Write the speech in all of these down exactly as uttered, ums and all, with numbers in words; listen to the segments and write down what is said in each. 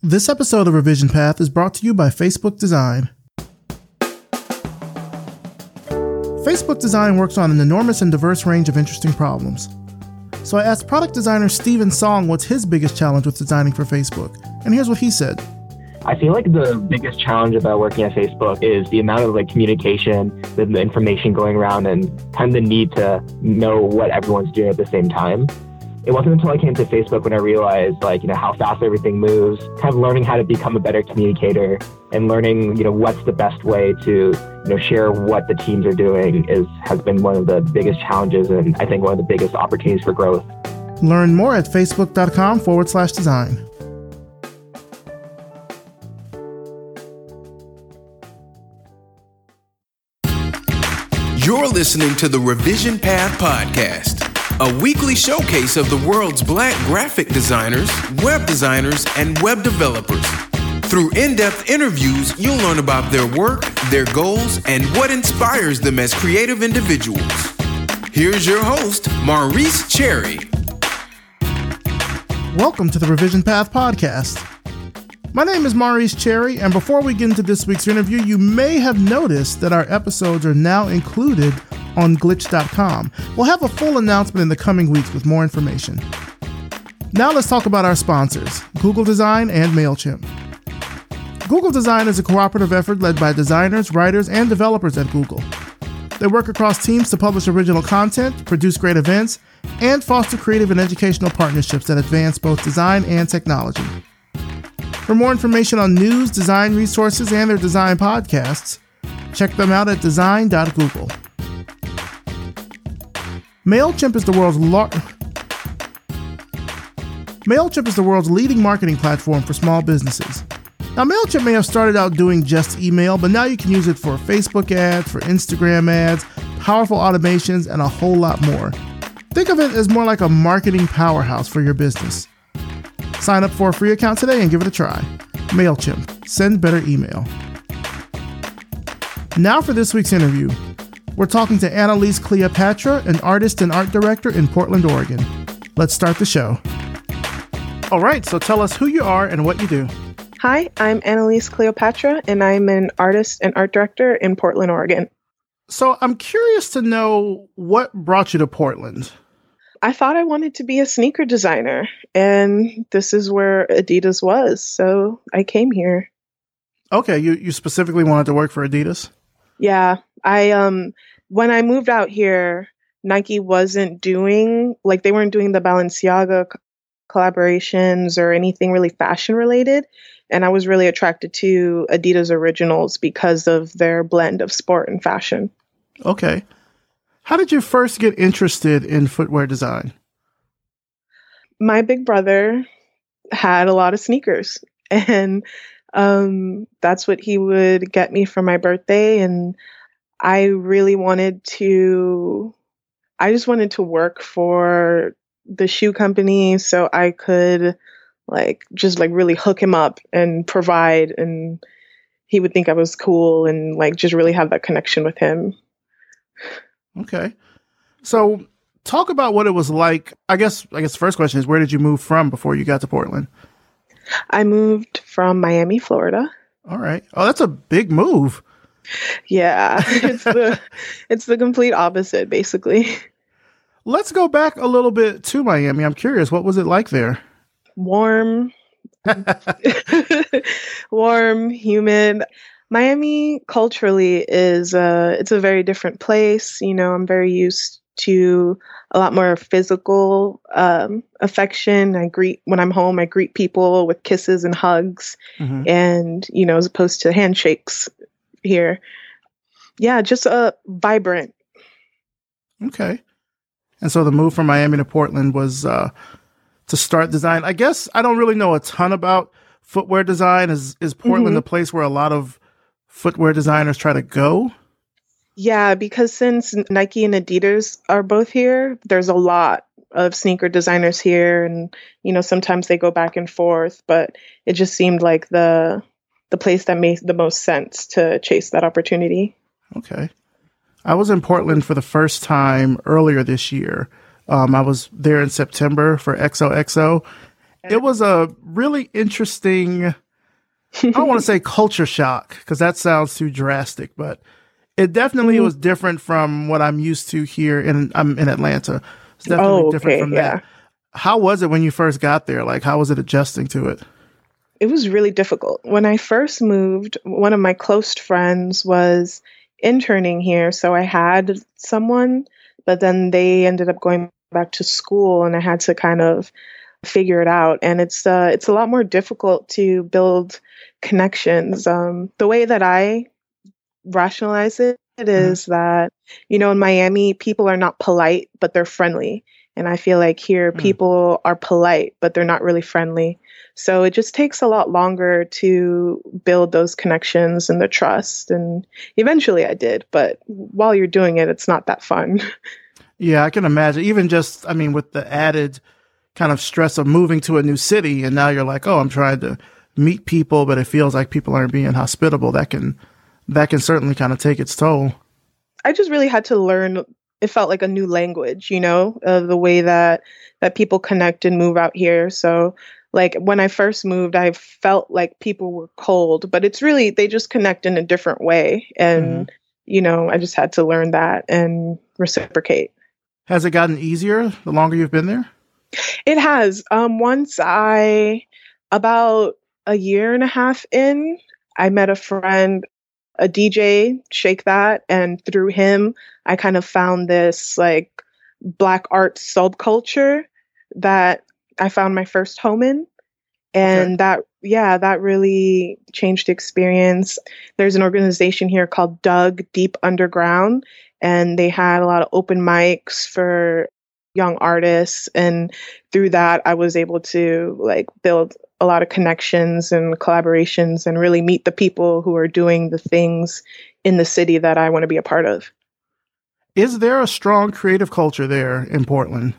This episode of Revision Path is brought to you by Facebook Design. Facebook Design works on an enormous and diverse range of interesting problems. So I asked product designer Steven Song what's his biggest challenge with designing for Facebook, and here's what he said. I feel like the biggest challenge about working at Facebook is the amount of like communication, the, the information going around, and kind of the need to know what everyone's doing at the same time. It wasn't until I came to Facebook when I realized like, you know, how fast everything moves, kind of learning how to become a better communicator and learning, you know, what's the best way to, you know, share what the teams are doing is has been one of the biggest challenges and I think one of the biggest opportunities for growth. Learn more at facebook.com forward slash design. You're listening to the Revision Path Podcast, a weekly showcase of the world's black graphic designers, web designers, and web developers. Through in-depth interviews, you'll learn about their work, their goals, and what inspires them as creative individuals. Here's your host, Maurice Cherry. Welcome to the Revision Path Podcast. My name is Maurice Cherry, and before we get into this week's interview, you may have noticed that our episodes are now included on glitch dot com. We'll have a full announcement in the coming weeks with more information. Now let's talk about our sponsors, Google Design and MailChimp. Google Design is a cooperative effort led by designers, writers, and developers at Google. They work across teams to publish original content, produce great events, and foster creative and educational partnerships that advance both design and technology. For more information on news, design resources, and their design podcasts, check them out at design dot google. MailChimp is the world's lar- MailChimp is the world's leading marketing platform for small businesses. Now, MailChimp may have started out doing just email, but now you can use it for Facebook ads, for Instagram ads, powerful automations, and a whole lot more. Think of it as more like a marketing powerhouse for your business. Sign up for a free account today and give it a try. MailChimp. Send better email. Now for this week's interview. We're talking to Annalise Cleopatra, an artist and art director in Portland, Oregon. Let's start the show. All right, so tell us who you are and what you do. Hi, I'm Annalise Cleopatra, and I'm an artist and art director in Portland, Oregon. So I'm curious to know what brought you to Portland. I thought I wanted to be a sneaker designer, and this is where Adidas was, so I came here. Okay, you, you specifically wanted to work for Adidas? Yeah, I um when I moved out here, Nike wasn't doing, like they weren't doing the Balenciaga co- collaborations or anything really fashion related, and I was really attracted to Adidas Originals because of their blend of sport and fashion. Okay. How did you first get interested in footwear design? My big brother had a lot of sneakers, and um, that's what he would get me for my birthday. And I really wanted to, I just wanted to work for the shoe company so I could like, just like really hook him up and provide, and he would think I was cool and like, just really have that connection with him. Okay. So talk about what it was like. I guess I guess the first question is, where did you move from before you got to Portland? I moved from Miami, Florida. All right. Oh, that's a big move. Yeah. It's the it's the complete opposite, basically. Let's go back a little bit to Miami. I'm curious, what was it like there? Warm. Warm, humid. Miami culturally is a, it's a very different place. You know, I'm very used to a lot more physical um, affection. I greet when I'm home, I greet people with kisses and hugs, mm-hmm. and, you know, as opposed to handshakes here. Yeah, just uh, vibrant. Okay. And so the move from Miami to Portland was uh, to start design. I guess I don't really know a ton about footwear design. Is, is Portland mm-hmm. the place where a lot of footwear designers try to go? Yeah, because since Nike and Adidas are both here, there's a lot of sneaker designers here, and you know sometimes they go back and forth, but it just seemed like the the place that made the most sense to chase that opportunity. Okay. I was in Portland for the first time earlier this year. Um, I was there in September for X O X O, it was a really interesting, I don't want to say culture shock, because that sounds too drastic, but it definitely mm-hmm. was different from what I'm used to here in, I'm in Atlanta. It's definitely oh, okay, different from yeah. that. How was it when you first got there? Like, how was it adjusting to it? It was really difficult. When I first moved, one of my close friends was interning here. So I had someone, but then they ended up going back to school and I had to kind of figure it out. And it's uh, it's a lot more difficult to build connections. Um, the way that I rationalize it is mm-hmm. that, you know, in Miami, people are not polite, but they're friendly. And I feel like here mm. people are polite, but they're not really friendly. So it just takes a lot longer to build those connections and the trust. And eventually I did. But while you're doing it, it's not that fun. Yeah, I can imagine. Even just, I mean, with the added kind of stress of moving to a new city. And now you're like, oh, I'm trying to meet people, but it feels like people aren't being hospitable. That can that can certainly kind of take its toll. I just really had to learn. It felt like a new language, you know, uh, the way that that people connect and move out here. So like when I first moved, I felt like people were cold, but it's really they just connect in a different way. And, mm-hmm. you know, I just had to learn that and reciprocate. Has it gotten easier the longer you've been there? It has. Um, once I about a year and a half in, I met a friend, a D J, Shake That, and through him, I kind of found this like black art subculture that I found my first home in. And okay. that, yeah, that really changed the experience. There's an organization here called Doug Deep Underground, and they had a lot of open mics for young artists. And through that, I was able to like build a lot of connections and collaborations and really meet the people who are doing the things in the city that I want to be a part of. Is there a strong creative culture there in Portland?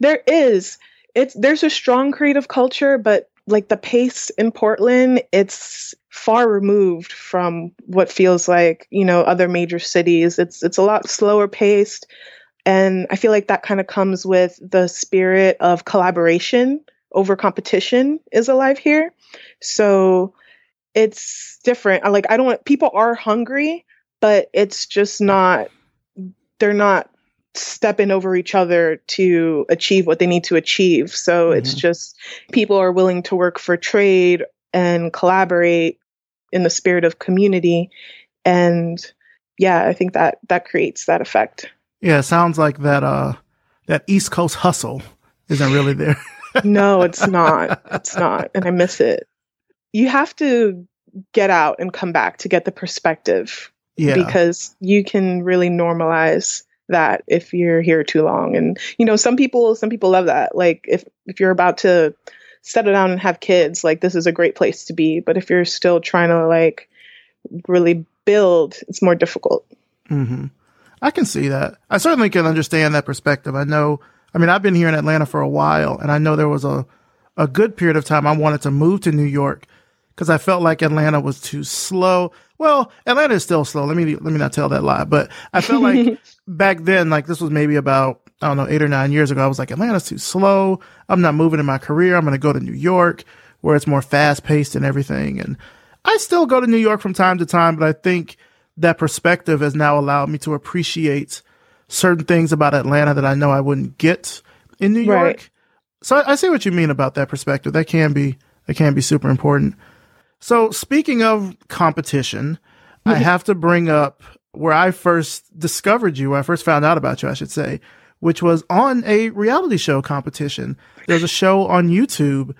There is. It's there's a strong creative culture, but like the pace in Portland, it's far removed from what feels like, you know, other major cities. It's it's a lot slower paced. And I feel like that kind of comes with the spirit of collaboration over competition is alive here. So it's different. I like, I don't, people are hungry, but it's just not, they're not stepping over each other to achieve what they need to achieve. So mm-hmm. it's just people are willing to work for trade and collaborate in the spirit of community. And yeah, I think that that creates that effect. Yeah, it sounds like that uh, that East Coast hustle isn't really there. No, it's not. It's not. And I miss it. You have to get out and come back to get the perspective. Yeah. Because you can really normalize that if you're here too long. And, you know, some people, some people love that. Like if, if you're about to settle down and have kids, like this is a great place to be. But if you're still trying to like really build, it's more difficult. Mm-hmm. I can see that. I certainly can understand that perspective. I know, I mean, I've been here in Atlanta for a while, and I know there was a, a good period of time I wanted to move to New York because I felt like Atlanta was too slow. Well, Atlanta is still slow. Let me let me not tell that lie. But I felt like back then, like this was maybe about, I don't know, eight or nine years ago, I was like, Atlanta's too slow. I'm not moving in my career. I'm going to go to New York where it's more fast-paced and everything. And I still go to New York from time to time, but I think that perspective has now allowed me to appreciate certain things about Atlanta that I know I wouldn't get in New York. Right. So I, I see what you mean about that perspective. That can be, that can be super important. So speaking of competition, mm-hmm. I have to bring up where I first discovered you, where I first found out about you, I should say, which was on a reality show competition. There's a show on YouTube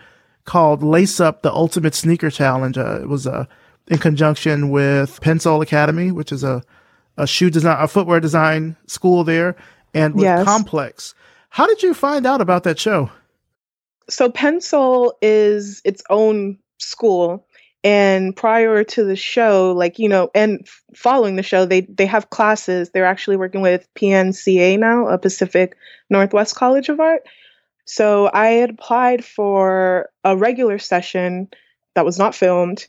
called Lace Up the Ultimate Sneaker Challenge. Uh, it was a, uh, in conjunction with Pencil Academy, which is a, a shoe design, a footwear design school there, and with yes. Complex. How did you find out about that show? So Pencil is its own school. And prior to the show, like, you know, and f- following the show, they, they have classes. They're actually working with P N C A now, a Pacific Northwest College of Art. So I had applied for a regular session that was not filmed.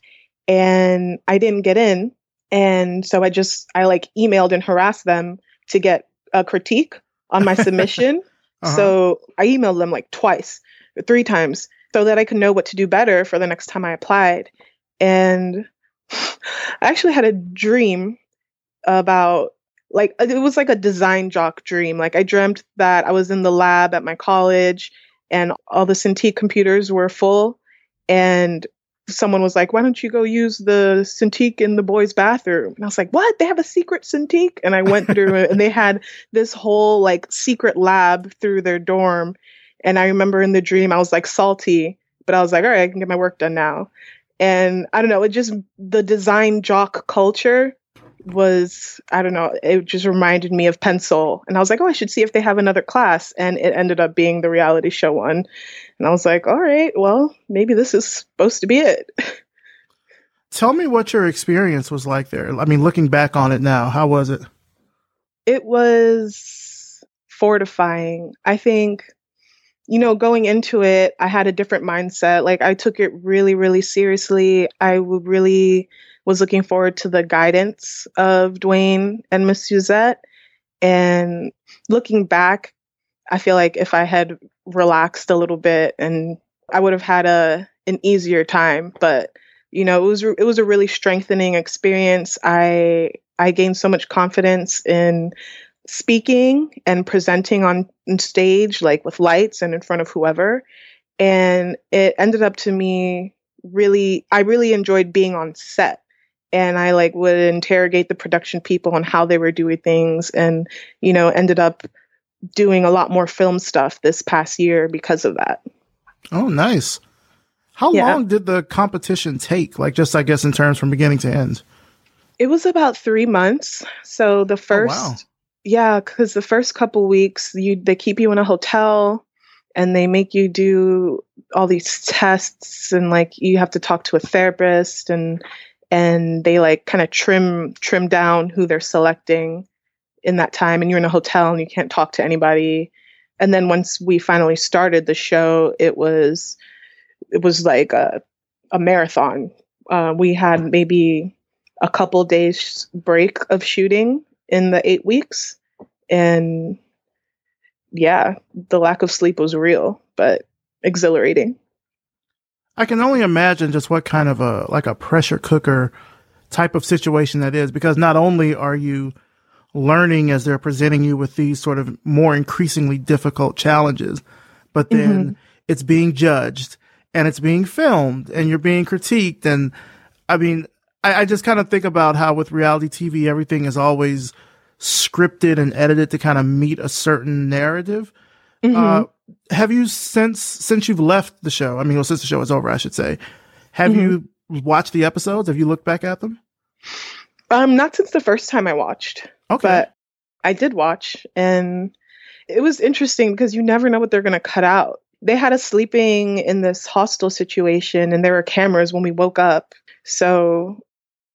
And I didn't get in. And so I just, I like emailed and harassed them to get a critique on my submission. Uh-huh. So I emailed them like twice, three times. so that I could know what to do better for the next time I applied. And I actually had a dream about, like, it was like a design jock dream. Like, I dreamt that I was in the lab at my college and all the Cintiq computers were full. And someone was like, why don't you go use the Cintiq in the boys' bathroom? And I was like, what? They have a secret Cintiq? And I went through it, and they had this whole like secret lab through their dorm. And I remember in the dream, I was like salty, but I was like, all right, I can get my work done now. And I don't know, it just, the design jock culture was, I don't know, it just reminded me of Pencil. And I was like, oh, I should see if they have another class. And it ended up being the reality show one. And I was like, all right, well, maybe this is supposed to be it. Tell me what your experience was like there. I mean, looking back on it now, how was it? It was fortifying. I think, you know, going into it, I had a different mindset. Like, I took it really, really seriously. I w- really was looking forward to the guidance of Dwayne and Miss Suzette. And looking back, I feel like if I had relaxed a little bit, and I would have had a an easier time. But, you know, it was re- it was a really strengthening experience. I I gained so much confidence in speaking and presenting on stage, like with lights and in front of whoever. And it ended up to me really, I really enjoyed being on set. And I like would interrogate the production people on how they were doing things, and, you know, ended up doing a lot more film stuff this past year because of that. Oh, nice. How yeah. long did the competition take? Like, just, I guess, in terms from beginning to end? It was about three months. So the first... Oh, wow. Yeah, because the first couple weeks, you they keep you in a hotel, and they make you do all these tests, and like you have to talk to a therapist, and and they like kind of trim trim down who they're selecting in that time. And you're in a hotel, and you can't talk to anybody. And then once we finally started the show, it was it was like a a marathon. Uh, we had maybe a couple days break of shooting in the eight weeks. And yeah, the lack of sleep was real, but exhilarating. I can only imagine just what kind of a, like a pressure cooker type of situation that is, because not only are you learning as they're presenting you with these sort of more increasingly difficult challenges, but then mm-hmm. it's being judged, and it's being filmed, and you're being critiqued. And I mean, I, I just kind of think about how with reality T V, everything is always scripted and edited to kind of meet a certain narrative. Mm-hmm. Uh, have you since, since you've left the show, I mean, well, since the show is over, I should say, have mm-hmm. you watched the episodes? Have you looked back at them? Um, not since the first time I watched, okay. But I did watch, and it was interesting because you never know what they're going to cut out. They had us sleeping in this hostel situation, and there were cameras when we woke up. So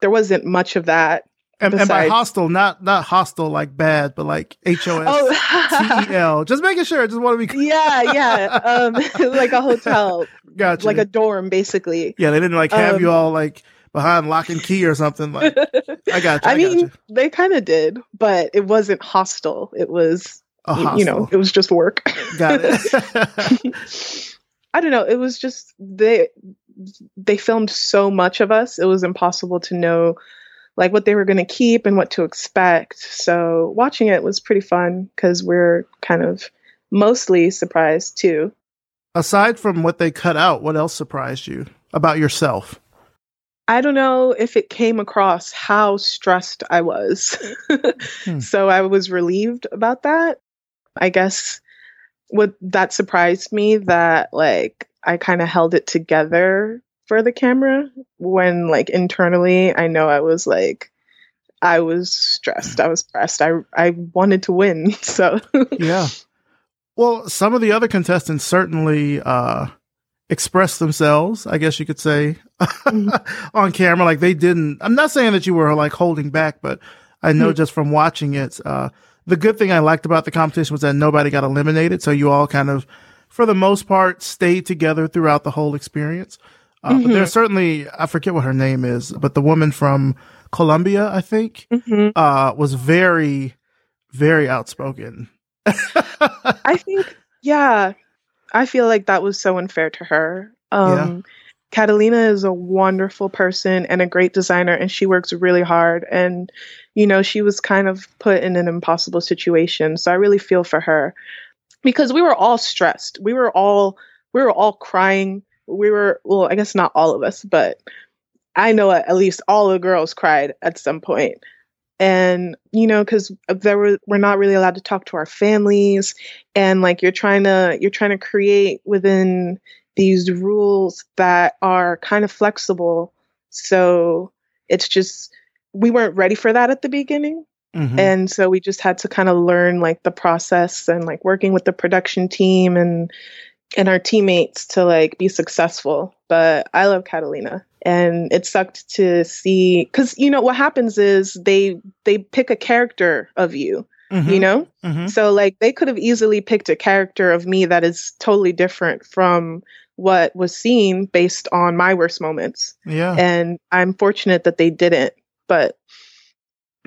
there wasn't much of that. And, and by hostile, not not hostile like bad, but like H O S T E L. Oh. Just making sure. I just want to be clear. Yeah, yeah. Um, like a hotel. Gotcha. Like a dorm, basically. Yeah, they didn't like have um, you all like behind lock and key or something. Like, I got you. I, I mean, gotcha. They kind of did, but it wasn't hostile. It was, y- you know, it was just work. Got it. I don't know. It was just, they... they filmed so much of us. It was impossible to know like what they were going to keep and what to expect. So watching it was pretty fun because we're kind of mostly surprised too. Aside from what they cut out, what else surprised you about yourself? I don't know if it came across how stressed I was. hmm. So I was relieved about that. I guess what that surprised me that like, I kind of held it together for the camera when like internally, I know I was like, I was stressed. I was pressed. I, I wanted to win. So, yeah. Well, some of the other contestants certainly uh, expressed themselves, I guess you could say, mm-hmm. on camera. Like they didn't, I'm not saying that you were like holding back, but I know mm-hmm. just from watching it, uh, the good thing I liked about the competition was that nobody got eliminated. So you all kind of, for the most part, stayed together throughout the whole experience. Uh, mm-hmm. But there's certainly, I forget what her name is, but the woman from Colombia, I think, mm-hmm. uh, was very, very outspoken. I think, yeah. I feel like that was so unfair to her. Um, yeah. Catalina is a wonderful person and a great designer, and she works really hard. And, you know, she was kind of put in an impossible situation. So I really feel for her, because we were all stressed. We were all, we were all crying. We were, well, I guess not all of us, but I know at least all the girls cried at some point. And, you know, because there were, we're not really allowed to talk to our families, and like you're trying to you're trying to create within these rules that are kind of flexible. So it's just, we weren't ready for that at the beginning. Mm-hmm. And so we just had to kind of learn like the process and like working with the production team and and our teammates to like be successful. But I love Catalina. And it sucked to see, because, you know, what happens is they they pick a character of you, mm-hmm. you know? Mm-hmm. So, like, they could have easily picked a character of me that is totally different from what was seen based on my worst moments. Yeah. And I'm fortunate that they didn't, but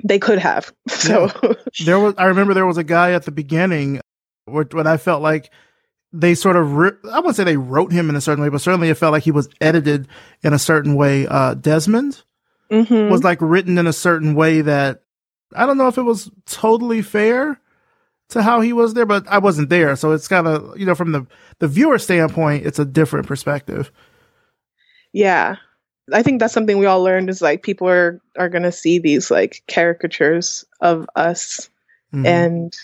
they could have. So yeah. There was, I remember there was a guy at the beginning when I felt like, they sort of, re- I wouldn't say they wrote him in a certain way, but certainly it felt like he was edited in a certain way. Uh, Desmond mm-hmm. was like written in a certain way that I don't know if it was totally fair to how he was there, but I wasn't there. So it's kind of, you know, from the, the viewer standpoint, it's a different perspective. Yeah. I think that's something we all learned is like people are, are going to see these like caricatures of us mm-hmm. and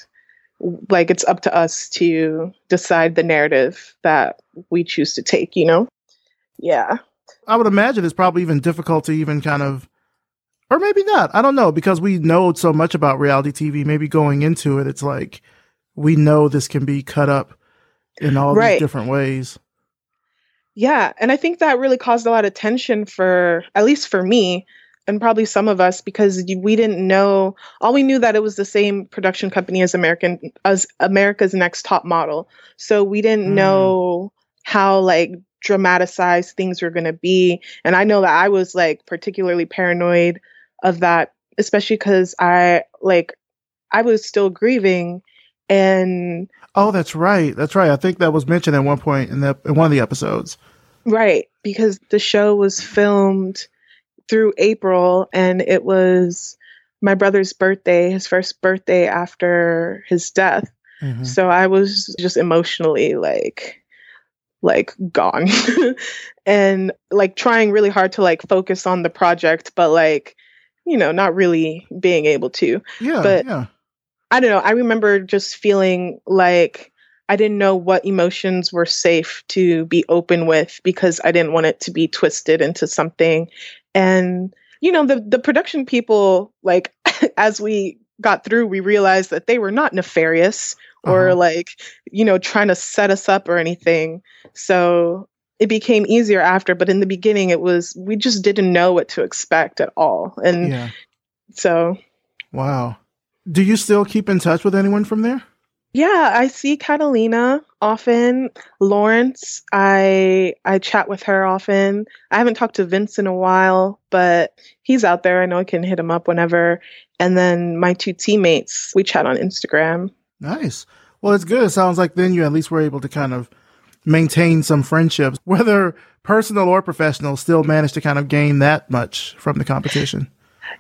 like it's up to us to decide the narrative that we choose to take, you know? Yeah. I would imagine it's probably even difficult to even kind of, or maybe not. I don't know, because we know so much about reality T V, maybe going into it, it's like, we know this can be cut up in all right. these different ways. Yeah. And I think that really caused a lot of tension for, at least for me, and probably some of us, because we didn't know, all we knew that it was the same production company as American, as America's Next Top Model. So we didn't mm. know how like dramatized things were going to be. And I know that I was like particularly paranoid of that, especially because I like, I was still grieving and. Oh, that's right. That's right. I think that was mentioned at one point in, the, in one of the episodes. Right. Because the show was filmed through April, and it was my brother's birthday, his first birthday after his death. Mm-hmm. So I was just emotionally like, like gone and like trying really hard to like focus on the project, but like, you know, not really being able to. Yeah, but yeah. I don't know. I remember just feeling like I didn't know what emotions were safe to be open with, because I didn't want it to be twisted into something. And, you know, the, the production people, like, as we got through, we realized that they were not nefarious or uh-huh. like, you know, trying to set us up or anything. So it became easier after. But in the beginning, it was, we just didn't know what to expect at all. And yeah. so. Wow. Do you still keep in touch with anyone from there? Yeah, I see Catalina often. Lawrence, I I chat with her often. I haven't talked to Vince in a while, but he's out there. I know I can hit him up whenever. And then my two teammates, we chat on Instagram. Nice. Well, it's good. It sounds like then you at least were able to kind of maintain some friendships, whether personal or professional, still managed to kind of gain that much from the competition.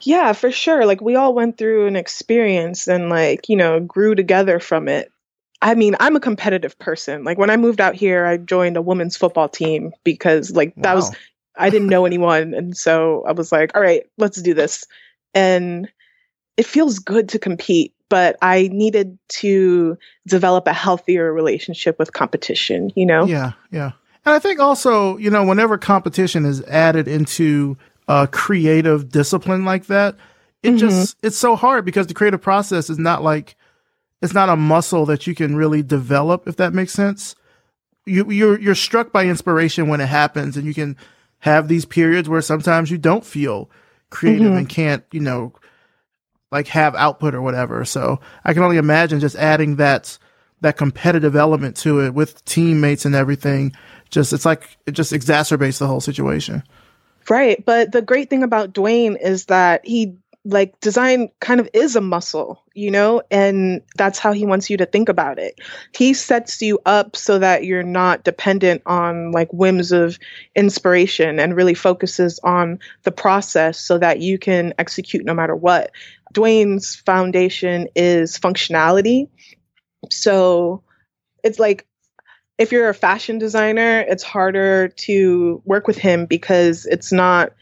Yeah, for sure. Like we all went through an experience and like, you know, grew together from it. I mean, I'm a competitive person. Like when I moved out here, I joined a women's football team because like that wow. was, I didn't know anyone. And so I was like, all right, let's do this. And it feels good to compete, but I needed to develop a healthier relationship with competition, you know? Yeah, yeah. And I think also, you know, whenever competition is added into a uh, creative discipline like that, it mm-hmm. just, it's so hard because the creative process is not like, it's not a muscle that you can really develop, if that makes sense. You, you're, you're struck by inspiration when it happens, and you can have these periods where sometimes you don't feel creative mm-hmm. and can't, you know, like have output or whatever. So I can only imagine just adding that, that competitive element to it with teammates and everything. Just, it's like, it just exacerbates the whole situation. Right. But the great thing about Dwayne is that he like design kind of is a muscle, you know, and that's how he wants you to think about it. He sets you up so that you're not dependent on like whims of inspiration and really focuses on the process so that you can execute no matter what. Dwayne's foundation is functionality. So it's like, if you're a fashion designer, it's harder to work with him because it's not,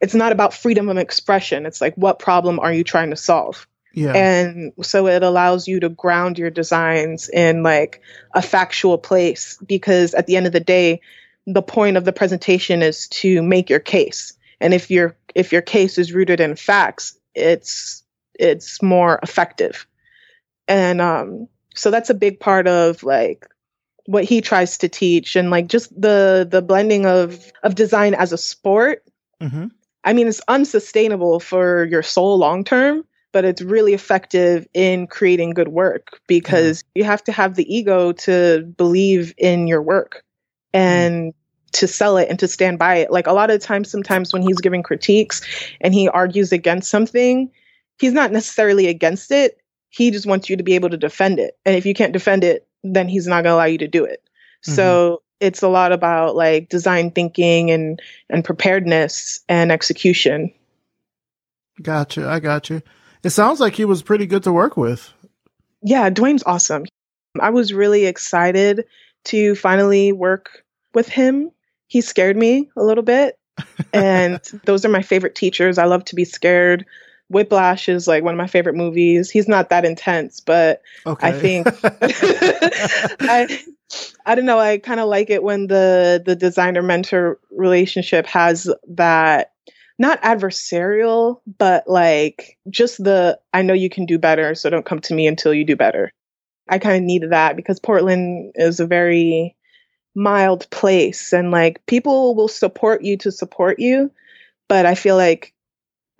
it's not about freedom of expression. It's like, what problem are you trying to solve? Yeah. And so it allows you to ground your designs in like a factual place, because at the end of the day, the point of the presentation is to make your case. And if your, if your case is rooted in facts, it's, it's more effective. And, um, so that's a big part of like what he tries to teach, and like just the, the blending of, of design as a sport. Mm-hmm. I mean, it's unsustainable for your soul long-term, but it's really effective in creating good work, because mm-hmm. you have to have the ego to believe in your work and mm-hmm. to sell it and to stand by it. Like a lot of times, sometimes when he's giving critiques and he argues against something, he's not necessarily against it. He just wants you to be able to defend it. And if you can't defend it, then he's not going to allow you to do it. Mm-hmm. So it's a lot about like design thinking and, and preparedness and execution. Gotcha. I got you. It sounds like he was pretty good to work with. Yeah. Dwayne's awesome. I was really excited to finally work with him. He scared me a little bit. And those are my favorite teachers. I love to be scared. Whiplash is like one of my favorite movies. He's not that intense, but okay. I think I, I don't know. I kind of like it when the, the designer mentor relationship has that, not adversarial, but like just the, I know you can do better, so don't come to me until you do better. I kind of needed that, because Portland is a very mild place, and like people will support you to support you. But I feel like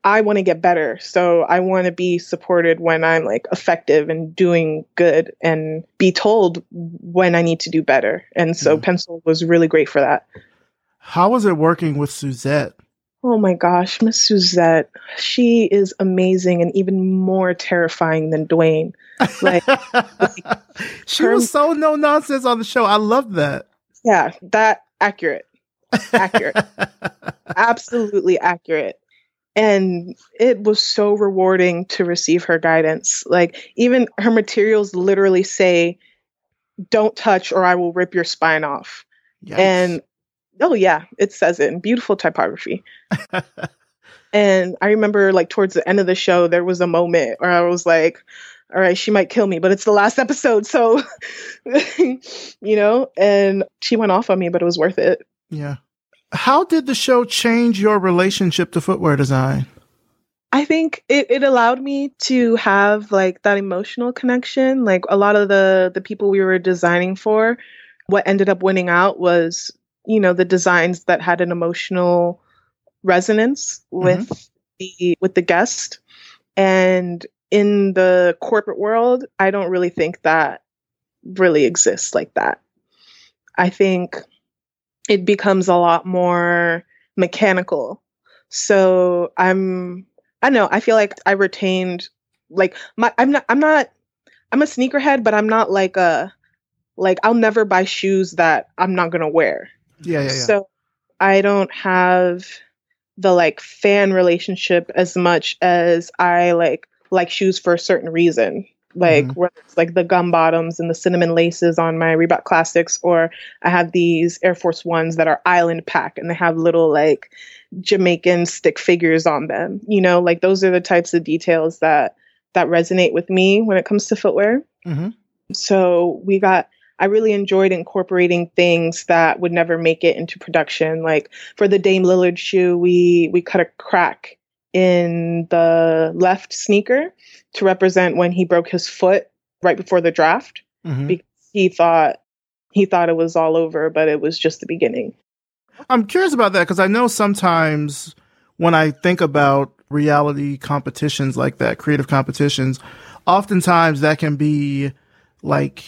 I want to get better. So I want to be supported when I'm like effective and doing good, and be told when I need to do better. And so mm. Pencil was really great for that. How was it working with Suzette? Oh my gosh, Miss Suzette. She is amazing, and even more terrifying than Dwayne. Like, like she her- was so no nonsense on the show. I love that. Yeah, that accurate. Accurate. Absolutely accurate. And it was so rewarding to receive her guidance. Like, even her materials literally say, don't touch or I will rip your spine off. Yikes. And oh yeah, it says it in beautiful typography. And I remember like towards the end of the show, there was a moment where I was like, all right, she might kill me, but it's the last episode. So, you know, and she went off on me, but it was worth it. Yeah. How did the show change your relationship to footwear design? I think it, it allowed me to have like that emotional connection. Like a lot of the, the people we were designing for, what ended up winning out was, you know, the designs that had an emotional resonance with mm-hmm. the with the guest. And in the corporate world, I don't really think that really exists like that. I think it becomes a lot more mechanical. So I'm, I don't know, I feel like I retained like my, I'm not, I'm not, I'm a sneakerhead, but I'm not like a, like I'll never buy shoes that I'm not going to wear. Yeah, yeah, yeah. So I don't have the like fan relationship as much as I like, like shoes for a certain reason. Like mm-hmm. whether it's like the gum bottoms and the cinnamon laces on my Reebok Classics, or I have these Air Force Ones that are island pack and they have little like Jamaican stick figures on them. You know, like those are the types of details that that resonate with me when it comes to footwear. Mm-hmm. So we got, I really enjoyed incorporating things that would never make it into production. Like for the Dame Lillard shoe, we we cut a crack in the left sneaker to represent when he broke his foot right before the draft, mm-hmm. because he thought he thought it was all over, but it was just the beginning. I'm curious about that, because I know sometimes when I think about reality competitions like that, creative competitions, oftentimes that can be like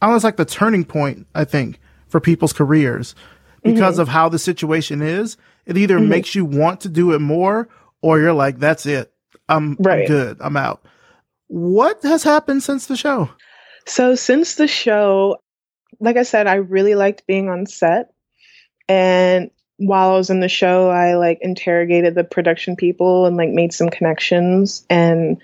almost like the turning point, I think, for people's careers, because mm-hmm. of how the situation is. It either mm-hmm. makes you want to do it more, or you're like, that's it. I'm, right. I'm good. I'm out. What has happened since the show? So since the show, like I said, I really liked being on set. And while I was in the show, I like interrogated the production people and like made some connections and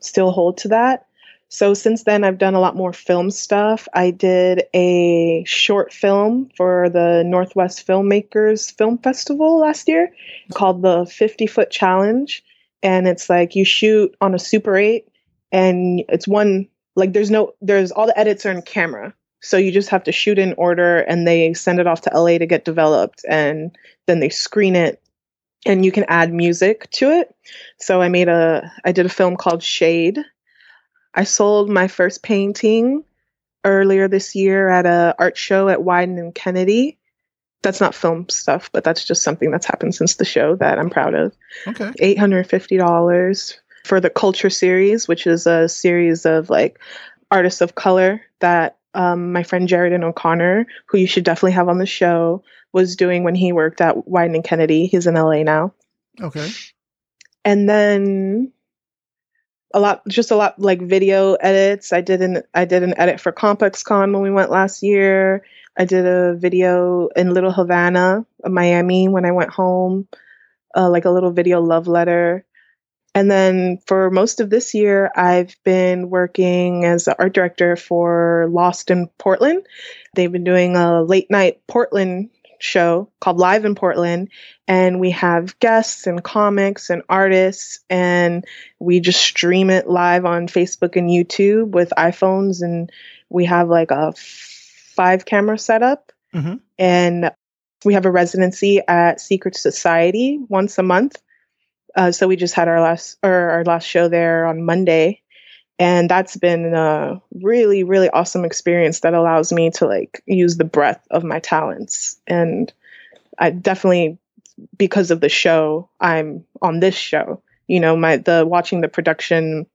still hold to that. So since then, I've done a lot more film stuff. I did a short film for the Northwest Filmmakers Film Festival last year called the fifty-foot Challenge. And it's like you shoot on a Super eight and it's one, like there's no, there's all the edits are in camera. So you just have to shoot in order and they send it off to L A to get developed and then they screen it and you can add music to it. So I made a, I did a film called Shade. I sold my first painting earlier this year at a art show at Wieden and Kennedy. That's not film stuff, but that's just something that's happened since the show that I'm proud of. Okay. eight hundred fifty dollars for the Culture Series, which is a series of like artists of color that Um, my friend Jared and O'Connor, who you should definitely have on the show, was doing when he worked at Wieden and Kennedy. He's in L A now. Okay. And then a lot, just a lot like video edits. I did an I did an edit for ComplexCon when we went last year. I did a video in Little Havana, Miami, when I went home, uh, like a little video love letter. And then for most of this year, I've been working as an art director for Lost in Portland. They've been doing a late night Portland show called Live in Portland. And we have guests and comics and artists. And we just stream it live on Facebook and YouTube with iPhones. And we have like a five camera setup. Mm-hmm. And we have a residency at Secret Society once a month. Uh, so we just had our last or our last show there on Monday, and that's been a really, really awesome experience that allows me to like use the breadth of my talents. And I definitely, because of the show, I'm on this show. You know, my the watching the production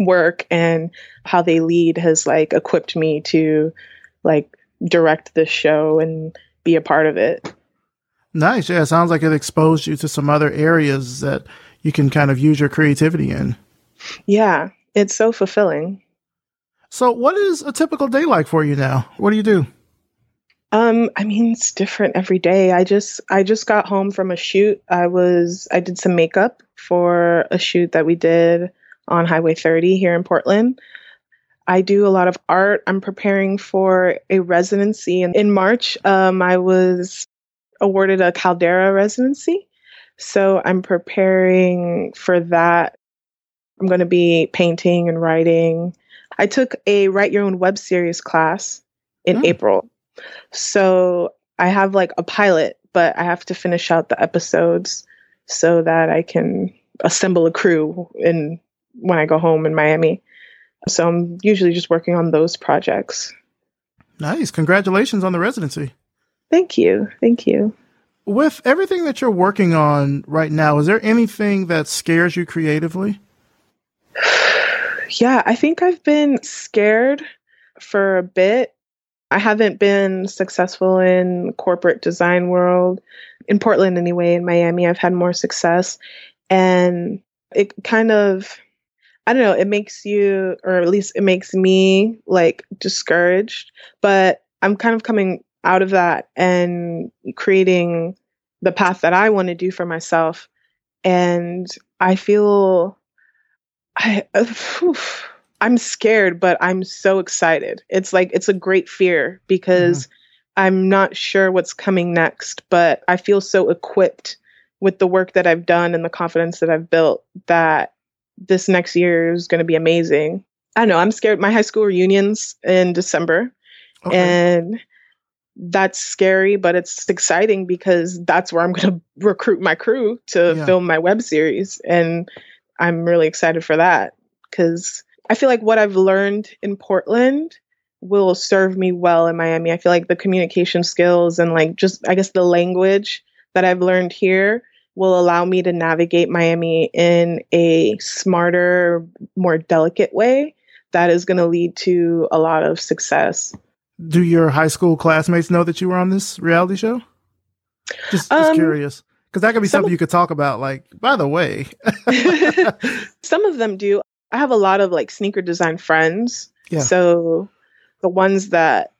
work and how they lead has like equipped me to like direct this show and be a part of it. Nice. Yeah, it sounds like it exposed you to some other areas that you can kind of use your creativity in. Yeah, it's so fulfilling. So what is a typical day like for you now? What do you do? Um, I mean, it's different every day. I just I just got home from a shoot. I was I did some makeup for a shoot that we did on Highway thirty here in Portland. I do a lot of art. I'm preparing for a residency. And in March, um, I was awarded a Caldera residency. So I'm preparing for that. I'm going to be painting and writing. I took a Write Your Own Web Series class in oh. April. So I have like a pilot, but I have to finish out the episodes so that I can assemble a crew in when I go home in Miami. So I'm usually just working on those projects. Nice. Congratulations on the residency. Thank you. Thank you. With everything that you're working on right now, is there anything that scares you creatively? Yeah, I think I've been scared for a bit. I haven't been successful in corporate design world. In Portland anyway, in Miami, I've had more success. And it kind of, I don't know, it makes you, or at least it makes me like discouraged. But I'm kind of coming out of that and creating the path that I want to do for myself. And I feel I, uh, oof, I'm scared, but I'm so excited. It's like, it's a great fear because mm. I'm not sure what's coming next, but I feel so equipped with the work that I've done and the confidence that I've built that this next year is going to be amazing. I don't know. I'm scared. My high school reunion's in December okay. and that's scary, but it's exciting because that's where I'm going to recruit my crew to yeah. film my web series. And I'm really excited for that because I feel like what I've learned in Portland will serve me well in Miami. I feel like the communication skills and like just, I guess, the language that I've learned here will allow me to navigate Miami in a smarter, more delicate way that is going to lead to a lot of success. Do your high school classmates know that you were on this reality show? Just, just um, curious. Because that could be some something of, you could talk about, like, by the way. Some of them do. I have a lot of, like, sneaker design friends. Yeah. So the ones that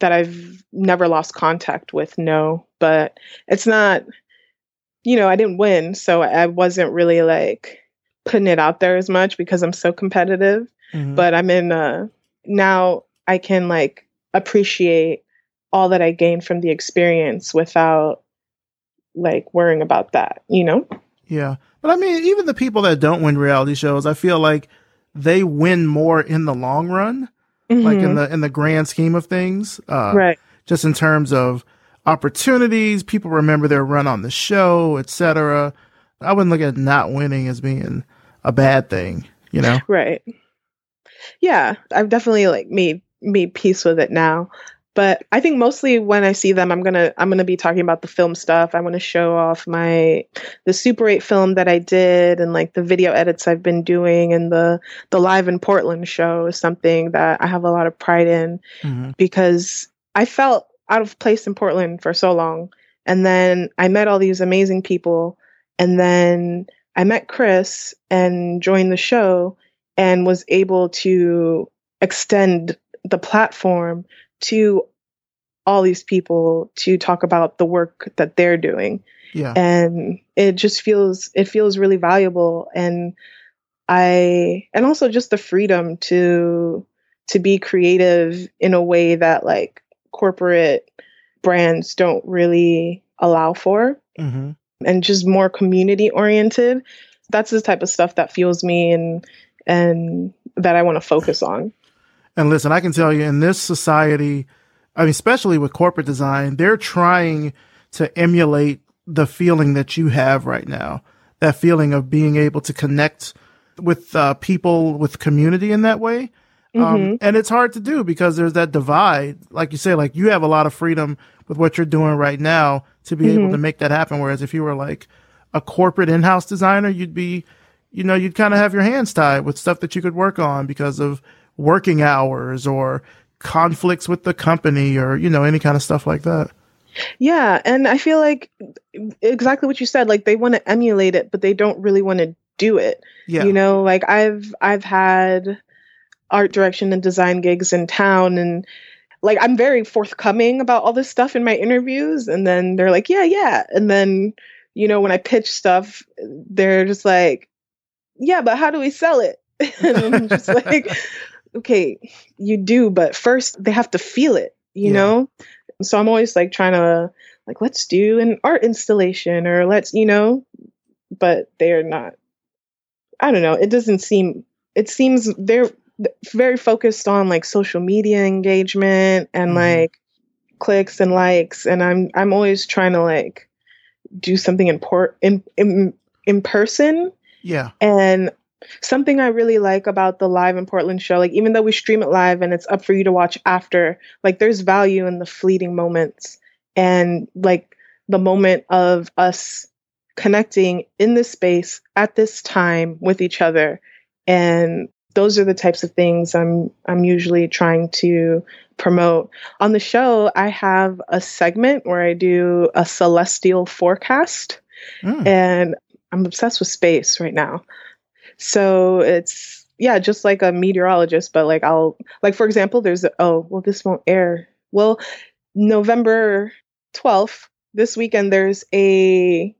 that I've never lost contact with, no. But it's not, you know, I didn't win. So I wasn't really, like, putting it out there as much because I'm so competitive. Mm-hmm. But I'm in, uh, now I can, like, appreciate all that I gained from the experience without, like, worrying about that, you know? Yeah. But I mean, even the people that don't win reality shows, I feel like they win more in the long run, mm-hmm. like in the, in the grand scheme of things, uh, right. Just in terms of opportunities, people remember their run on the show, et cetera. I wouldn't look at not winning as being a bad thing, you know? Right. Yeah. I've definitely like made, made peace with it now. But I think mostly when I see them, I'm going to I'm going to be talking about the film stuff. I want to show off my the Super eight film that I did and like the video edits I've been doing. And the the Live in Portland show is something that I have a lot of pride in, mm-hmm. because I felt out of place in Portland for so long. And then I met all these amazing people. And then I met Chris and joined the show and was able to extend the platform to all these people to talk about the work that they're doing. Yeah. And it just feels, it feels really valuable. And I, and also just the freedom to, to be creative in a way that like corporate brands don't really allow for, mm-hmm. and just more community oriented. That's the type of stuff that fuels me and, and that I want to focus on. And listen, I can tell you in this society, I mean, especially with corporate design, they're trying to emulate the feeling that you have right now, that feeling of being able to connect with uh, people, with community in that way. Mm-hmm. Um, and it's hard to do because there's that divide. Like you say, like you have a lot of freedom with what you're doing right now to be mm-hmm. able to make that happen. Whereas if you were like a corporate in-house designer, you'd be, you know, you'd kind of have your hands tied with stuff that you could work on because of working hours or conflicts with the company or, you know, any kind of stuff like that. Yeah. And I feel like exactly what you said, like they want to emulate it, but they don't really want to do it. Yeah. You know, like I've, I've had art direction and design gigs in town and like, I'm very forthcoming about all this stuff in my interviews. And then they're like, yeah, yeah. And then, you know, when I pitch stuff, they're just like, yeah, but how do we sell it? And I'm just like, okay, you do, but first they have to feel it, you yeah. know? So I'm always like trying to like, let's do an art installation or let's, you know, but they're not, I don't know. It doesn't seem, it seems they're very focused on like social media engagement and mm-hmm. like clicks and likes. And I'm, I'm always trying to like do something in, por- in, in, in person. Yeah. And something I really like about the Live in Portland show, like even though we stream it live and it's up for you to watch after, like there's value in the fleeting moments and like the moment of us connecting in this space at this time with each other. And those are the types of things I'm I'm usually trying to promote. On the show, I have a segment where I do a celestial forecast, mm. and I'm obsessed with space right now. So it's, yeah, just like a meteorologist, but like I'll, like, for example, there's, a, oh, well, this won't air. Well, November twelfth, this weekend, there's a,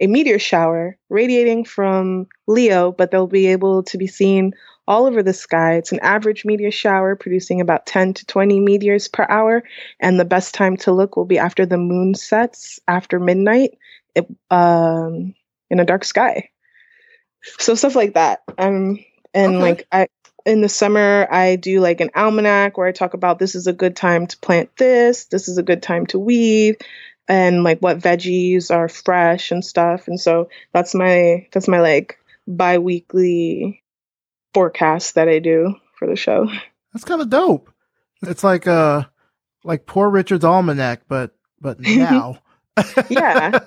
a meteor shower radiating from Leo, but they'll be able to be seen all over the sky. It's an average meteor shower producing about ten to twenty meteors per hour. And the best time to look will be after the moon sets after midnight it, um, in a dark sky. So stuff like that. Um, and okay. like I, in the summer, I do like an almanac where I talk about this is a good time to plant this, this is a good time to weave, and like what veggies are fresh and stuff. And so that's my, that's my like bi-weekly forecast that I do for the show. That's kind of dope. It's like, uh, like Poor Richard's Almanac, but, but now. Yeah,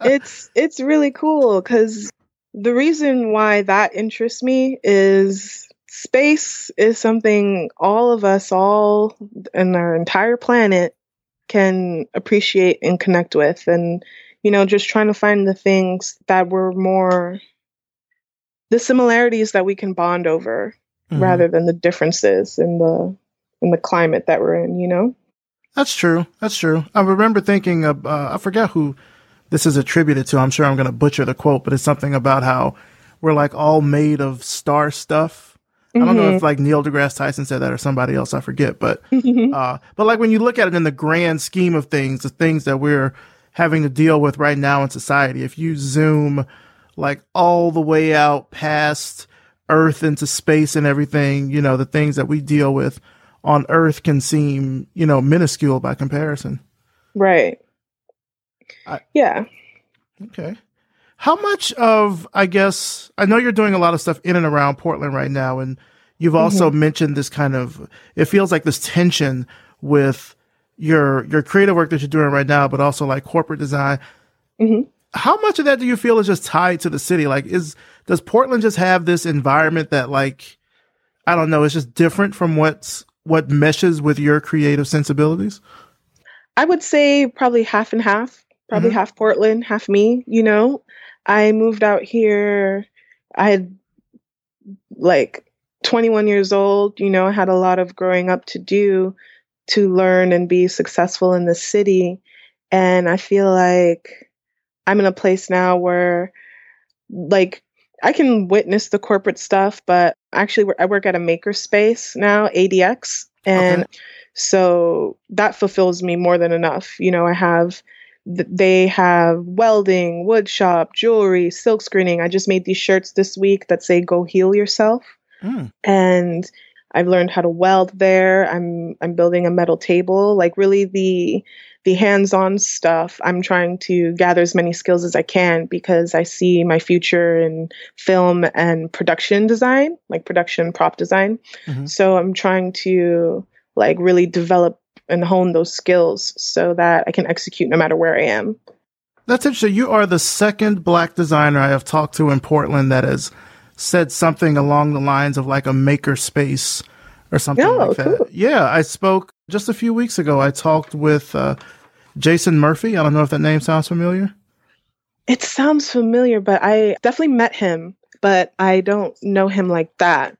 it's, it's really cool. 'Cause the reason why that interests me is space is something all of us, all in our entire planet, can appreciate and connect with. And, you know, just trying to find the things that were more the similarities that we can bond over, mm-hmm. rather than the differences in the in the climate that we're in, you know? That's true. That's true. I remember thinking of, uh, I forget who this is attributed to. I'm sure I'm going to butcher the quote, but it's something about how we're like all made of star stuff. Mm-hmm. I don't know if like Neil deGrasse Tyson said that or somebody else, I forget. But, mm-hmm. uh, but like when you look at it in the grand scheme of things, the things that we're having to deal with right now in society, if you zoom like all the way out past Earth into space and everything, you know, the things that we deal with on Earth can seem, you know, minuscule by comparison. Right. I, yeah. Okay. How much of, I guess, I know you're doing a lot of stuff in and around Portland right now, and you've also mm-hmm. mentioned this kind of, it feels like this tension with your, your creative work that you're doing right now, but also like corporate design. Mm-hmm. How much of that do you feel is just tied to the city? Like, is, does Portland just have this environment that like, I don't know, it's just different from what's, what meshes with your creative sensibilities? I would say probably half and half, probably mm-hmm. half Portland, half me, you know. I moved out here, I had like twenty-one years old, you know, I had a lot of growing up to do to learn and be successful in the city. And I feel like I'm in a place now where like I can witness the corporate stuff, but actually I work at a maker space now, A D X. And okay. so that fulfills me more than enough. You know, I have, th- they have welding, wood shop, jewelry, silk screening. I just made these shirts this week that say, go heal yourself. Mm. And I've learned how to weld there. I'm, I'm building a metal table, like really the, the hands-on stuff. I'm trying to gather as many skills as I can because I see my future in film and production design, like production prop design. Mm-hmm. So I'm trying to like really develop and hone those skills so that I can execute no matter where I am. That's interesting. You are the second Black designer I have talked to in Portland that has said something along the lines of like a maker space or something oh, like that. Cool. Yeah, I spoke just a few weeks ago. I talked with uh, Jason Murphy. I don't know if that name sounds familiar. It sounds familiar, but I definitely met him, but I don't know him like that.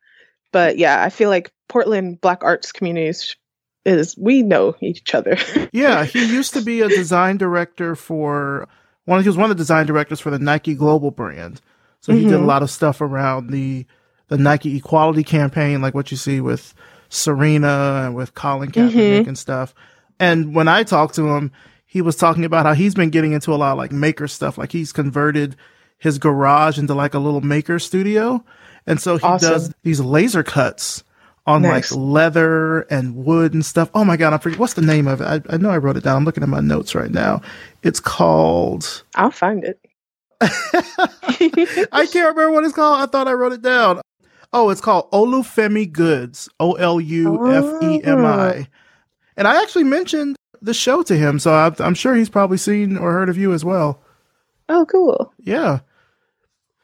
But yeah, I feel like Portland Black arts communities is, we know each other. Yeah, he used to be a design director for, one. he was one of the design directors for the Nike global brand. So he mm-hmm. did a lot of stuff around the the Nike equality campaign, like what you see with Serena and with Colin Kaepernick mm-hmm. and stuff. And when I talked to him, he was talking about how he's been getting into a lot of like maker stuff. Like he's converted his garage into like a little maker studio. And so he awesome. does these laser cuts on nice. like leather and wood and stuff. Oh my God, I'm forgetting. What's the name of it? I, I know I wrote it down. I'm looking at my notes right now. It's called... I'll find it. I can't remember what it's called. I thought I wrote it down. Oh, it's called Olufemi Goods, O L U F E M I. And I actually mentioned the show to him, so I'm, I'm sure he's probably seen or heard of you as well. Oh, cool. Yeah.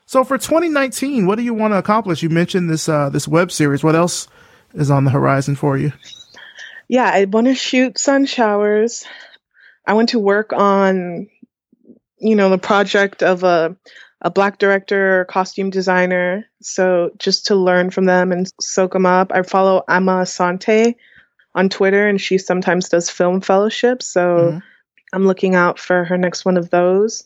So for twenty nineteen, what do you want to accomplish? You mentioned this uh, this web series. What else is on the horizon for you? Yeah, I want to shoot sun showers. I want to work on, you know, the project of a a Black director, costume designer. So just to learn from them and soak them up. I follow Ama Asante on Twitter, and she sometimes does film fellowships. So mm-hmm. I'm looking out for her next one of those.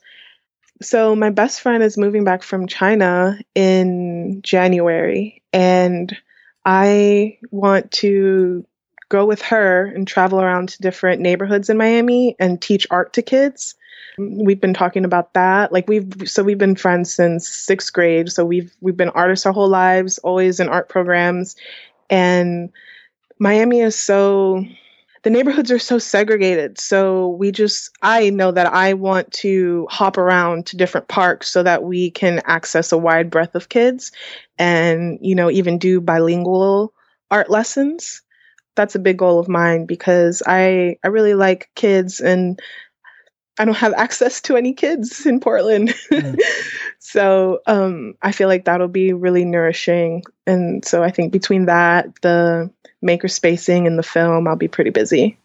So my best friend is moving back from China in January, and I want to go with her and travel around to different neighborhoods in Miami and teach art to kids. We've been talking about that. Like we've, so we've been friends since sixth grade. So we've, we've been artists our whole lives, always in art programs. And Miami is so, the neighborhoods are so segregated. So we just, I know that I want to hop around to different parks so that we can access a wide breadth of kids and, you know, even do bilingual art lessons. That's a big goal of mine because I, I really like kids and I don't have access to any kids in Portland. Mm. So um, I feel like that'll be really nourishing. And so I think between that, the maker spacing and the film, I'll be pretty busy.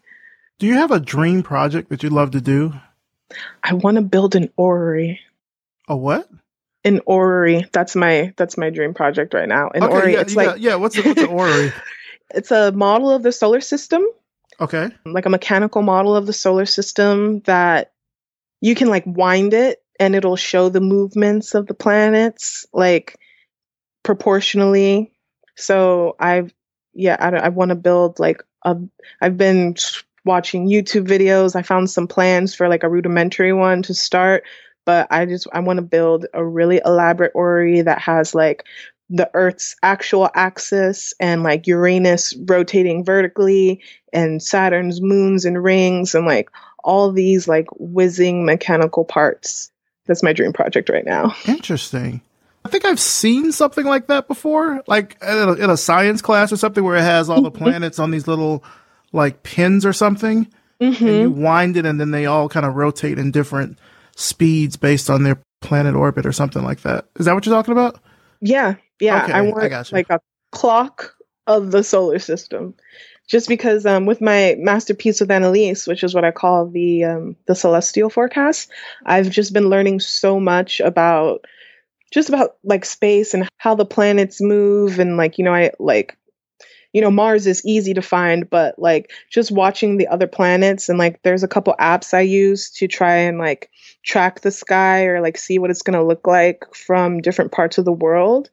Do you have a dream project that you'd love to do? I want to build an orrery. A what? An orrery. That's my that's my dream project right now. An okay, orrery. Yeah, it's like, got, yeah. What's a, what's an orrery? It's a model of the solar system. Okay. Like a mechanical model of the solar system that you can like wind it and it'll show the movements of the planets like proportionally. So I've yeah I I want to build like a. I've been watching YouTube videos. I found some plans for like a rudimentary one to start. But I just, I want to build a really elaborate orrery that has like the Earth's actual axis and like Uranus rotating vertically and Saturn's moons and rings and like all these like whizzing mechanical parts. That's my dream project right now. Interesting. I think I've seen something like that before, like in a, in a science class or something where it has all the planets on these little like pins or something. Mm-hmm. And you wind it and then they all kind of rotate in different speeds based on their planet orbit or something like that. Is that what you're talking about? Yeah. Yeah. Okay, I want I got you. Like a clock of the solar system. Just because um, with my masterpiece with Annalise, which is what I call the um, the celestial forecast, I've just been learning so much about just about like space and how the planets move. And like, you know, I like, you know, Mars is easy to find, but like just watching the other planets and like there's a couple apps I use to try and like track the sky or like see what it's going to look like from different parts of the world.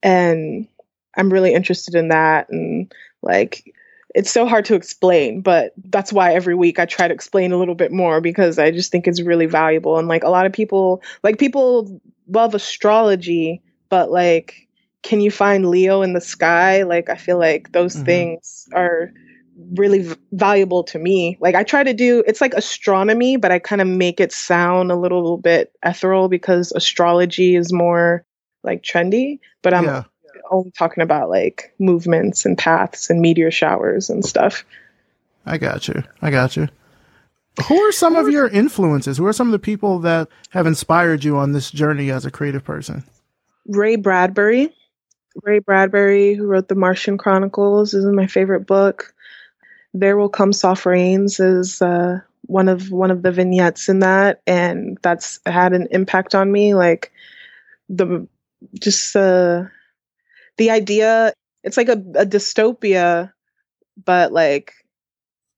And I'm really interested in that. And like, it's so hard to explain, but that's why every week I try to explain a little bit more because I just think it's really valuable. And like a lot of people, like people love astrology, but like, can you find Leo in the sky? Like, I feel like those mm-hmm. things are really v- valuable to me. Like I try to do, it's like astronomy, but I kind of make it sound a little bit ethereal because astrology is more like trendy, but I'm yeah. only talking about like movements and paths and meteor showers and stuff. I got you. I got you. Who are some of your influences? Who are some of the people that have inspired you on this journey as a creative person? Ray Bradbury. Ray Bradbury, who wrote The Martian Chronicles, is my favorite book. There Will Come Soft Rains is uh, one of one of the vignettes in that, and that's had an impact on me. Like the just uh, the idea, it's like a, a dystopia, but like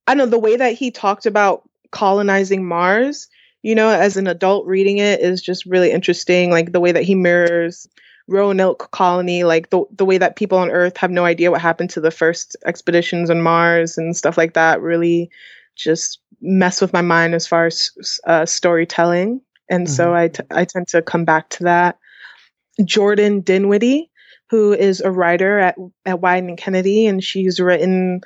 I don't know the way that he talked about colonizing Mars. You know, as an adult reading it is just really interesting. Like the way that he mirrors Roanoke colony, like the the way that people on Earth have no idea what happened to the first expeditions on Mars and stuff like that really just mess with my mind as far as uh, storytelling. And mm-hmm. so I, t- I tend to come back to that. Jordan Dinwiddie, who is a writer at, at Wieden and Kennedy, and she's written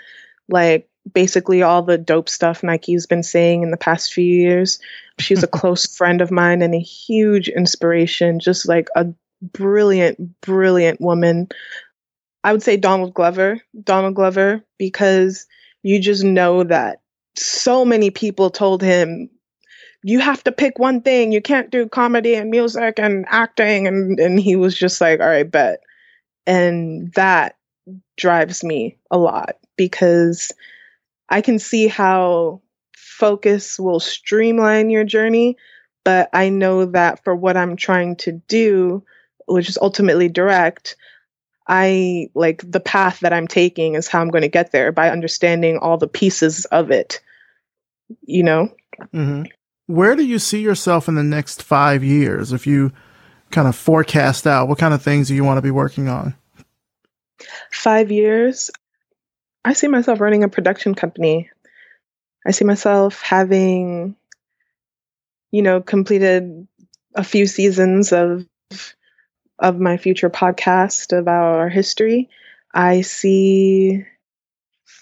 like basically all the dope stuff Nike's been saying in the past few years. She's a close friend of mine and a huge inspiration, just like a brilliant, brilliant woman. I would say Donald Glover, Donald Glover, because you just know that so many people told him, you have to pick one thing. You can't do comedy and music and acting. And, and he was just like, all right, bet. And that drives me a lot because I can see how focus will streamline your journey. But I know that for what I'm trying to do, which is ultimately direct, I like the path that I'm taking is how I'm going to get there by understanding all the pieces of it, you know? Mm-hmm. Where do you see yourself in the next five years? If you kind of forecast out, what kind of things do you want to be working on? Five years. I see myself running a production company. I see myself having, you know, completed a few seasons of of my future podcast about our history. I see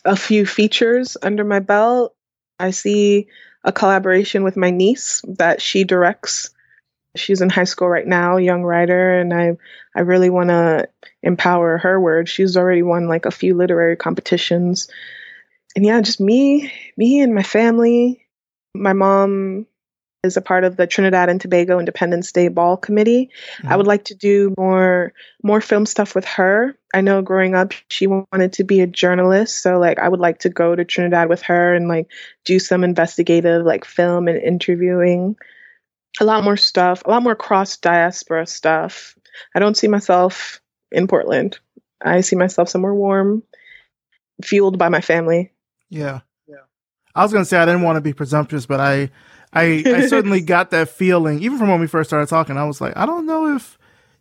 a few features under my belt. I see a collaboration with my niece that she directs. She's in high school right now, young writer, and I I really want to empower her word. She's already won like a few literary competitions. And yeah, just me, me and my family. My mom is a part of the Trinidad and Tobago Independence Day Ball Committee. Mm-hmm. I would like to do more more film stuff with her. I know growing up, she wanted to be a journalist. So like, I would like to go to Trinidad with her and like do some investigative like film and interviewing, a lot more stuff, a lot more cross diaspora stuff. I don't see myself in Portland. I see myself somewhere warm, fueled by my family. Yeah. Yeah. I was going to say, I didn't want to be presumptuous, but I, I, I certainly got that feeling, even from when we first started talking. I was like, I don't know if,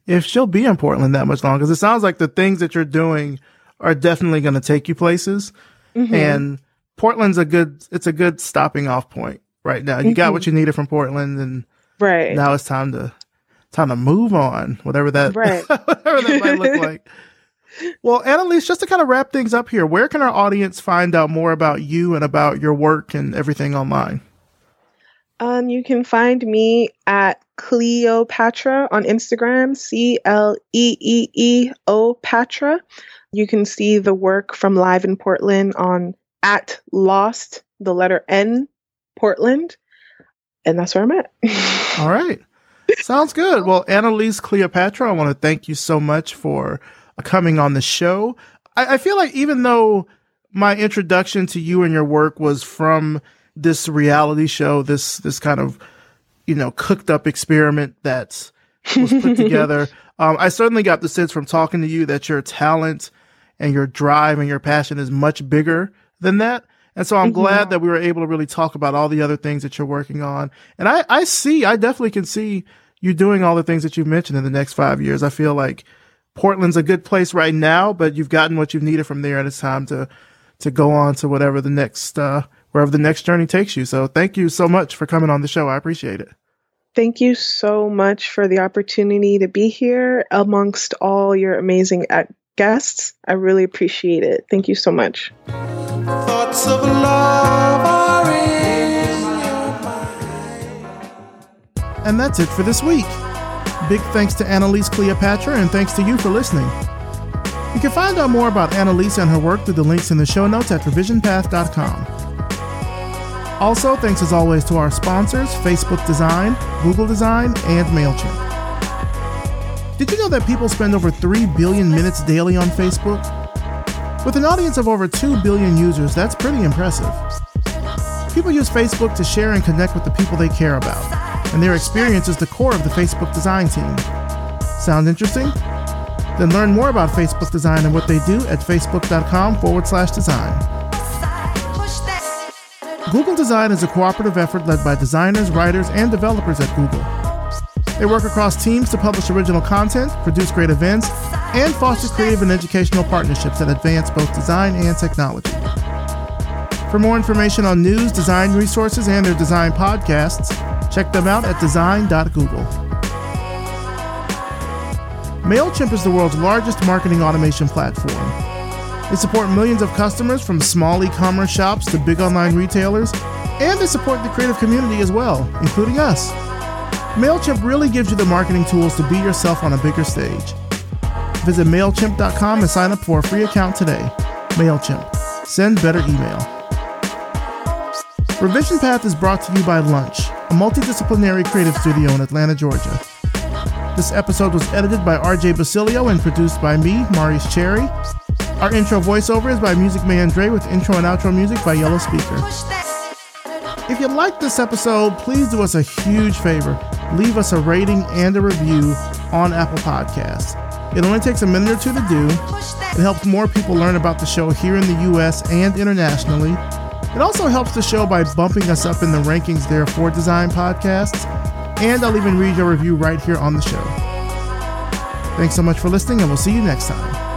if she'll be in Portland that much longer, because it sounds like the things that you're doing are definitely going to take you places. Mm-hmm. And Portland's a good, it's a good stopping off point right now. You mm-hmm. got what you needed from Portland, and right now it's time to, time to move on, whatever that, right. whatever that might look like. Well, Annalise, just to kind of wrap things up here, where can our audience find out more about you and about your work and everything online? Um, you can find me at Cleopatra on Instagram, C L E E E O Patra. You can see the work from Live in Portland on at Lost, the letter N, Portland. And that's where I'm at. All right. Sounds good. Well, Annalise Cleopatra, I want to thank you so much for coming on the show. I, I feel like even though my introduction to you and your work was from this reality show, this this kind of, you know, cooked up experiment that was put together, um, I certainly got the sense from talking to you that your talent and your drive and your passion is much bigger than that. And so I'm glad yeah. that we were able to really talk about all the other things that you're working on. And I, I see, I definitely can see you doing all the things that you've mentioned in the next five years. I feel like Portland's a good place right now, but you've gotten what you've needed from there, and it's time to to go on to whatever the next uh, wherever the next journey takes you. So thank you so much for coming on the show. I appreciate it. Thank you so much for the opportunity to be here amongst all your amazing guests. I really appreciate it. Thank you so much. Thoughts of love are in your mind. And that's it for this week. Big thanks to Annalise Cleopatra, and thanks to you for listening. You can find out more about Annalise and her work through the links in the show notes at revision path dot com. Also, thanks as always to our sponsors, Facebook Design, Google Design, and MailChimp. Did you know that people spend over three billion minutes daily on Facebook? With an audience of over two billion users, that's pretty impressive. People use Facebook to share and connect with the people they care about, and their experience is the core of the Facebook Design team. Sound interesting? Then learn more about Facebook Design and what they do at facebook.com forward slash design. Google Design is a cooperative effort led by designers, writers, and developers at Google. They work across teams to publish original content, produce great events, and foster creative and educational partnerships that advance both design and technology. For more information on news, design resources, and their design podcasts, check them out at design dot google. MailChimp is the world's largest marketing automation platform. They support millions of customers, from small e-commerce shops to big online retailers, and they support the creative community as well, including us. MailChimp really gives you the marketing tools to be yourself on a bigger stage. Visit MailChimp dot com and sign up for a free account today. MailChimp. Send better email. Revision Path is brought to you by Lunch, a multidisciplinary creative studio in Atlanta, Georgia. This episode was edited by R J Basilio and produced by me, Maurice Cherry. Our intro voiceover is by Music Man Dre, with intro and outro music by Yellow Speaker. If you liked this episode, please do us a huge favor. Leave us a rating and a review on Apple Podcasts. It only takes a minute or two to do. It helps more people learn about the show here in the U S and internationally. It also helps the show by bumping us up in the rankings there for design podcasts, and I'll even read your review right here on the show. Thanks so much for listening, and we'll see you next time.